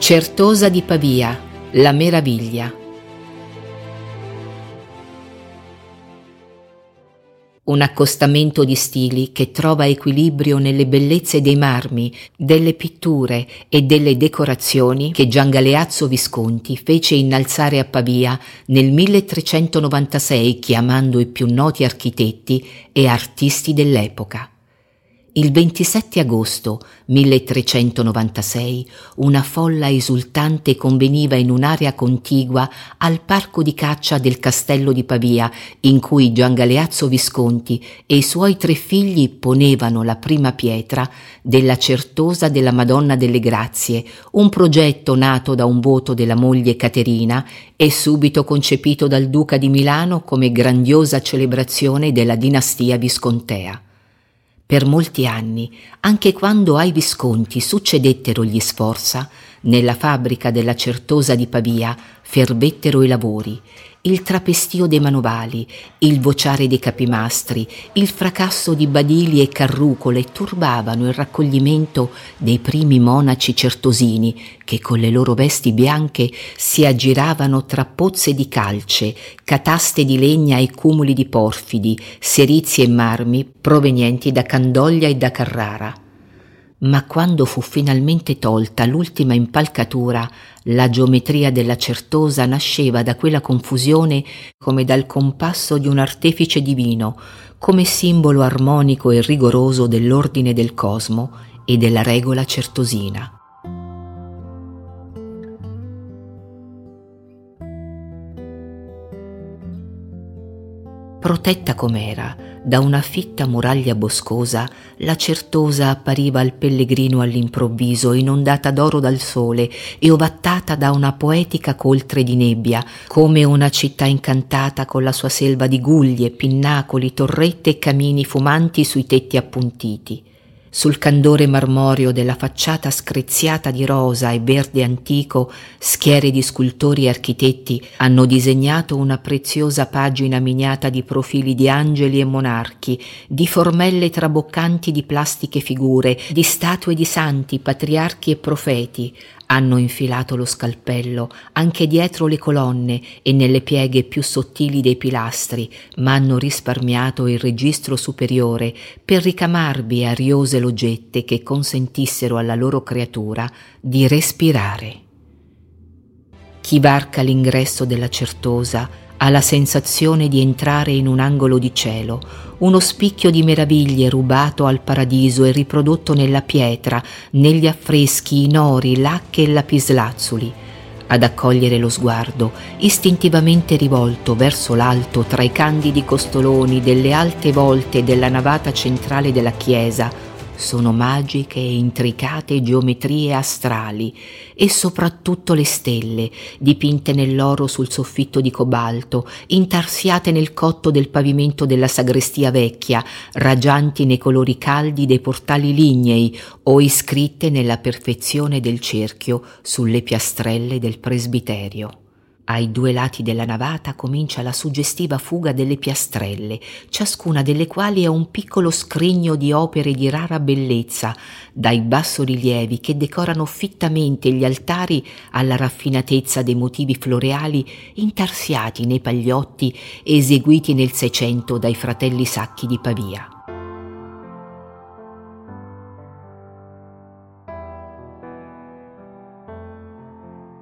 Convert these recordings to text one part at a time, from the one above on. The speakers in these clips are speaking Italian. Certosa di Pavia, la meraviglia. Un accostamento di stili che trova equilibrio nelle bellezze dei marmi, delle pitture e delle decorazioni che Gian Galeazzo Visconti fece innalzare a Pavia nel 1396 chiamando i più noti architetti e artisti dell'epoca. Il 27 agosto 1396 una folla esultante conveniva in un'area contigua al parco di caccia del Castello di Pavia, in cui Gian Galeazzo Visconti e i suoi 3 figli ponevano la prima pietra della Certosa della Madonna delle Grazie, un progetto nato da un voto della moglie Caterina e subito concepito dal Duca di Milano come grandiosa celebrazione della dinastia viscontea. Per molti anni, anche quando ai Visconti succedettero gli Sforza, nella fabbrica della Certosa di Pavia fervettero i lavori, il trapestio dei manovali, il vociare dei capimastri, il fracasso di badili e carrucole turbavano il raccoglimento dei primi monaci certosini che con le loro vesti bianche si aggiravano tra pozze di calce, cataste di legna e cumuli di porfidi, serizie e marmi provenienti da Candoglia e da Carrara. Ma quando fu finalmente tolta l'ultima impalcatura, la geometria della Certosa nasceva da quella confusione come dal compasso di un artefice divino, come simbolo armonico e rigoroso dell'ordine del cosmo e della regola certosina. Protetta com'era da una fitta muraglia boscosa, la Certosa appariva al pellegrino all'improvviso, inondata d'oro dal sole e ovattata da una poetica coltre di nebbia, come una città incantata con la sua selva di guglie, pinnacoli, torrette e camini fumanti sui tetti appuntiti. Sul candore marmoreo della facciata screziata di rosa e verde antico, schiere di scultori e architetti hanno disegnato una preziosa pagina miniata di profili di angeli e monarchi, di formelle traboccanti di plastiche figure, di statue di santi, patriarchi e profeti. Hanno infilato lo scalpello anche dietro le colonne e nelle pieghe più sottili dei pilastri, ma hanno risparmiato il registro superiore per ricamarvi ariose loggette che consentissero alla loro creatura di respirare. Chi varca l'ingresso della Certosa ha la sensazione di entrare in un angolo di cielo, uno spicchio di meraviglie rubato al paradiso e riprodotto nella pietra, negli affreschi, in ori, lacche e lapislazzuli. Ad accogliere lo sguardo, istintivamente rivolto verso l'alto tra i candidi costoloni delle alte volte della navata centrale della chiesa, sono magiche e intricate geometrie astrali e soprattutto le stelle, dipinte nell'oro sul soffitto di cobalto, intarsiate nel cotto del pavimento della sagrestia vecchia, raggianti nei colori caldi dei portali lignei o iscritte nella perfezione del cerchio sulle piastrelle del presbiterio. Ai 2 lati della navata comincia la suggestiva fuga delle piastrelle, ciascuna delle quali è un piccolo scrigno di opere di rara bellezza, dai bassorilievi che decorano fittamente gli altari alla raffinatezza dei motivi floreali intarsiati nei pagliotti eseguiti nel Seicento dai fratelli Sacchi di Pavia.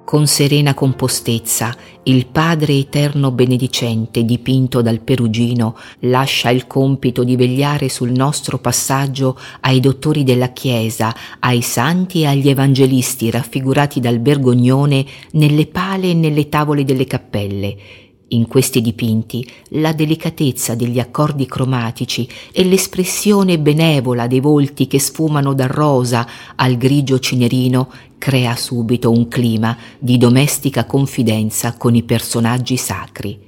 Con serena compostezza, il Padre Eterno Benedicente, dipinto dal Perugino, lascia il compito di vegliare sul nostro passaggio ai dottori della Chiesa, ai santi e agli evangelisti raffigurati dal Bergognone nelle pale e nelle tavole delle cappelle. In questi dipinti la delicatezza degli accordi cromatici e l'espressione benevola dei volti che sfumano dal rosa al grigio cinerino crea subito un clima di domestica confidenza con i personaggi sacri.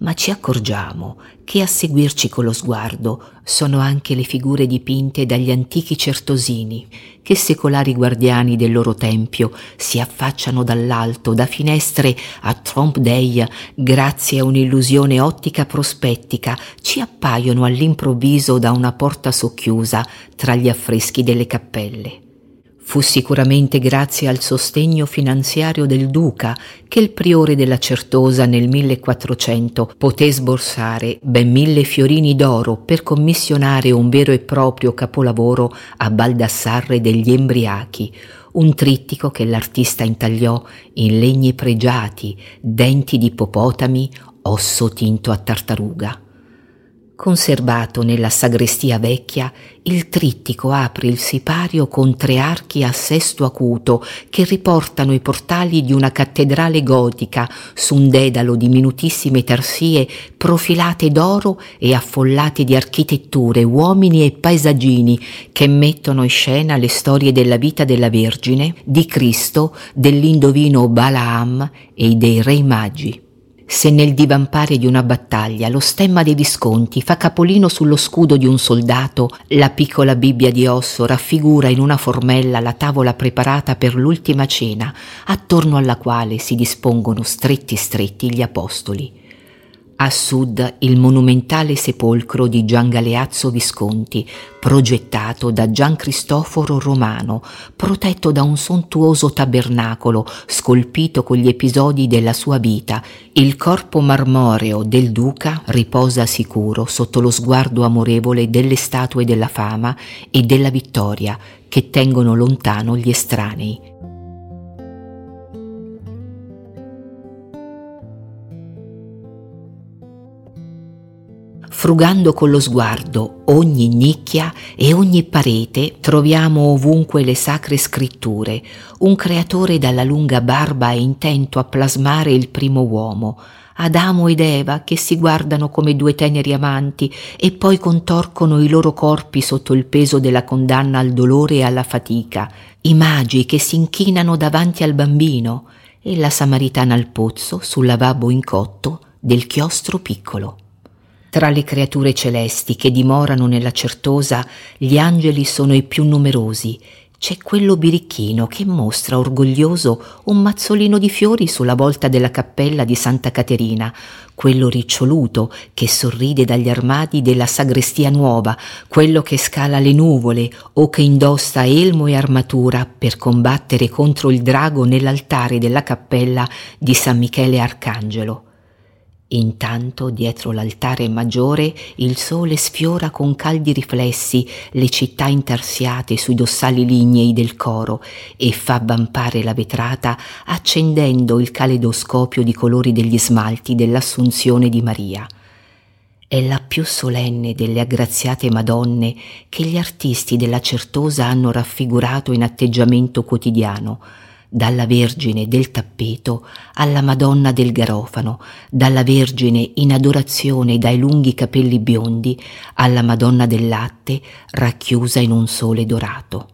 Ma ci accorgiamo che a seguirci con lo sguardo sono anche le figure dipinte dagli antichi certosini che, secolari guardiani del loro tempio, si affacciano dall'alto, da finestre a trompe-l'œil, grazie a un'illusione ottica prospettica, ci appaiono all'improvviso da una porta socchiusa tra gli affreschi delle cappelle. Fu sicuramente grazie al sostegno finanziario del Duca che il priore della Certosa nel 1400 poté sborsare ben 1000 fiorini d'oro per commissionare un vero e proprio capolavoro a Baldassarre degli Embriachi, un trittico che l'artista intagliò in legni pregiati, denti di ippopotami, osso tinto a tartaruga. Conservato nella sagrestia vecchia, il trittico apre il sipario con 3 archi a sesto acuto che riportano i portali di una cattedrale gotica su un dedalo di minutissime tarsie profilate d'oro e affollate di architetture, uomini e paesaggini che mettono in scena le storie della vita della Vergine, di Cristo, dell'indovino Balaam e dei Re Magi. Se nel divampare di una battaglia lo stemma dei Visconti fa capolino sullo scudo di un soldato, la piccola Bibbia di osso raffigura in una formella la tavola preparata per l'ultima cena, attorno alla quale si dispongono stretti gli apostoli. A sud il monumentale sepolcro di Gian Galeazzo Visconti, progettato da Gian Cristoforo Romano, protetto da un sontuoso tabernacolo scolpito con gli episodi della sua vita, il corpo marmoreo del Duca riposa sicuro sotto lo sguardo amorevole delle statue della fama e della vittoria che tengono lontano gli estranei. Frugando con lo sguardo ogni nicchia e ogni parete, troviamo ovunque le sacre scritture, un creatore dalla lunga barba e intento a plasmare il primo uomo, Adamo ed Eva che si guardano come 2 teneri amanti e poi contorcono i loro corpi sotto il peso della condanna al dolore e alla fatica, i magi che si inchinano davanti al bambino e la samaritana al pozzo sul lavabo incotto del chiostro piccolo. Tra le creature celesti che dimorano nella Certosa, gli angeli sono i più numerosi. C'è quello birichino che mostra orgoglioso un mazzolino di fiori sulla volta della cappella di Santa Caterina, quello riccioluto che sorride dagli armadi della sagrestia nuova, quello che scala le nuvole o che indossa elmo e armatura per combattere contro il drago nell'altare della cappella di San Michele Arcangelo. Intanto, dietro l'altare maggiore, il sole sfiora con caldi riflessi le città intarsiate sui dossali lignei del coro e fa vampare la vetrata accendendo il caleidoscopio di colori degli smalti dell'Assunzione di Maria. È la più solenne delle aggraziate Madonne che gli artisti della Certosa hanno raffigurato in atteggiamento quotidiano, dalla Vergine del tappeto alla Madonna del Garofano, dalla Vergine in adorazione dai lunghi capelli biondi alla Madonna del Latte racchiusa in un sole dorato.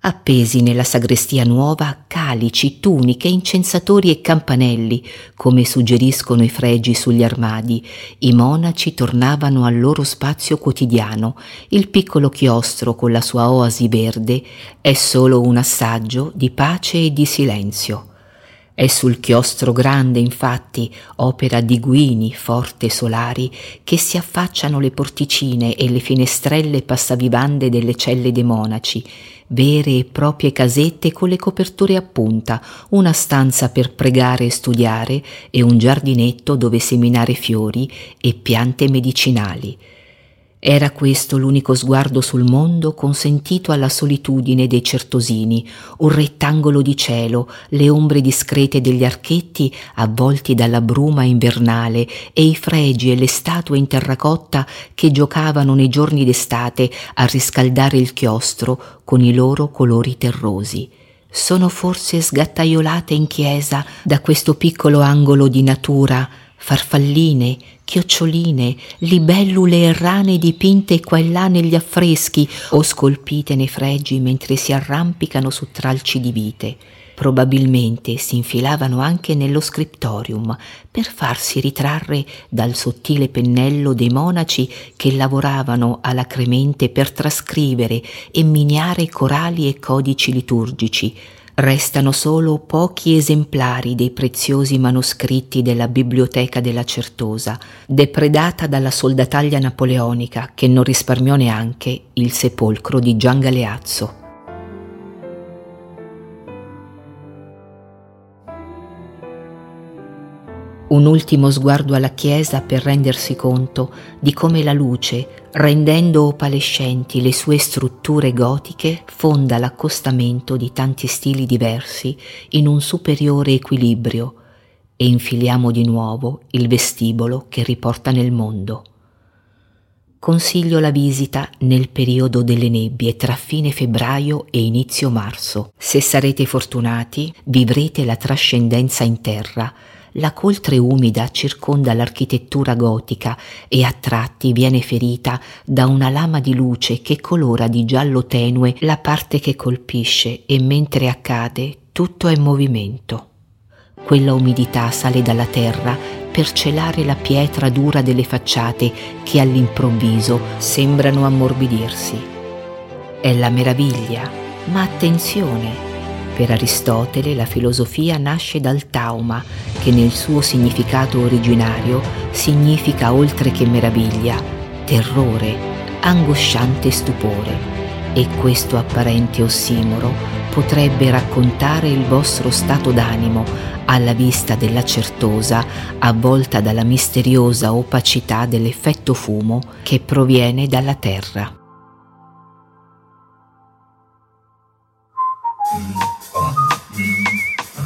Appesi nella sagrestia nuova calici, tuniche, incensatori e campanelli, come suggeriscono i fregi sugli armadi, i monaci tornavano al loro spazio quotidiano. Il piccolo chiostro con la sua oasi verde è solo un assaggio di pace e di silenzio. È sul chiostro grande, infatti, opera di Guini, Forte, Solari, che si affacciano le porticine e le finestrelle passavivande delle celle dei monaci, vere e proprie casette con le coperture a punta, una stanza per pregare e studiare e un giardinetto dove seminare fiori e piante medicinali. Era questo l'unico sguardo sul mondo consentito alla solitudine dei certosini, un rettangolo di cielo, le ombre discrete degli archetti avvolti dalla bruma invernale e i fregi e le statue in terracotta che giocavano nei giorni d'estate a riscaldare il chiostro con i loro colori terrosi. Sono forse sgattaiolate in chiesa da questo piccolo angolo di natura farfalline, chioccioline, libellule e rane dipinte qua e là negli affreschi o scolpite nei fregi mentre si arrampicano su tralci di vite. Probabilmente si infilavano anche nello scriptorium per farsi ritrarre dal sottile pennello dei monaci che lavoravano alacremente per trascrivere e miniare corali e codici liturgici. Restano solo pochi esemplari dei preziosi manoscritti della biblioteca della Certosa, depredata dalla soldataglia napoleonica che non risparmiò neanche il sepolcro di Gian Galeazzo. Un ultimo sguardo alla chiesa per rendersi conto di come la luce, rendendo opalescenti le sue strutture gotiche, fonda l'accostamento di tanti stili diversi in un superiore equilibrio, e infiliamo di nuovo il vestibolo che riporta nel mondo. Consiglio la visita nel periodo delle nebbie tra fine febbraio e inizio marzo. Se sarete fortunati, vivrete la trascendenza in terra. La coltre umida circonda l'architettura gotica e a tratti viene ferita da una lama di luce che colora di giallo tenue la parte che colpisce e mentre accade tutto è in movimento. Quella umidità sale dalla terra per celare la pietra dura delle facciate che all'improvviso sembrano ammorbidirsi. È la meraviglia, ma attenzione! Per Aristotele la filosofia nasce dal tauma, che nel suo significato originario significa, oltre che meraviglia, terrore, angosciante stupore. E questo apparente ossimoro potrebbe raccontare il vostro stato d'animo alla vista della Certosa avvolta dalla misteriosa opacità dell'effetto fumo che proviene dalla terra.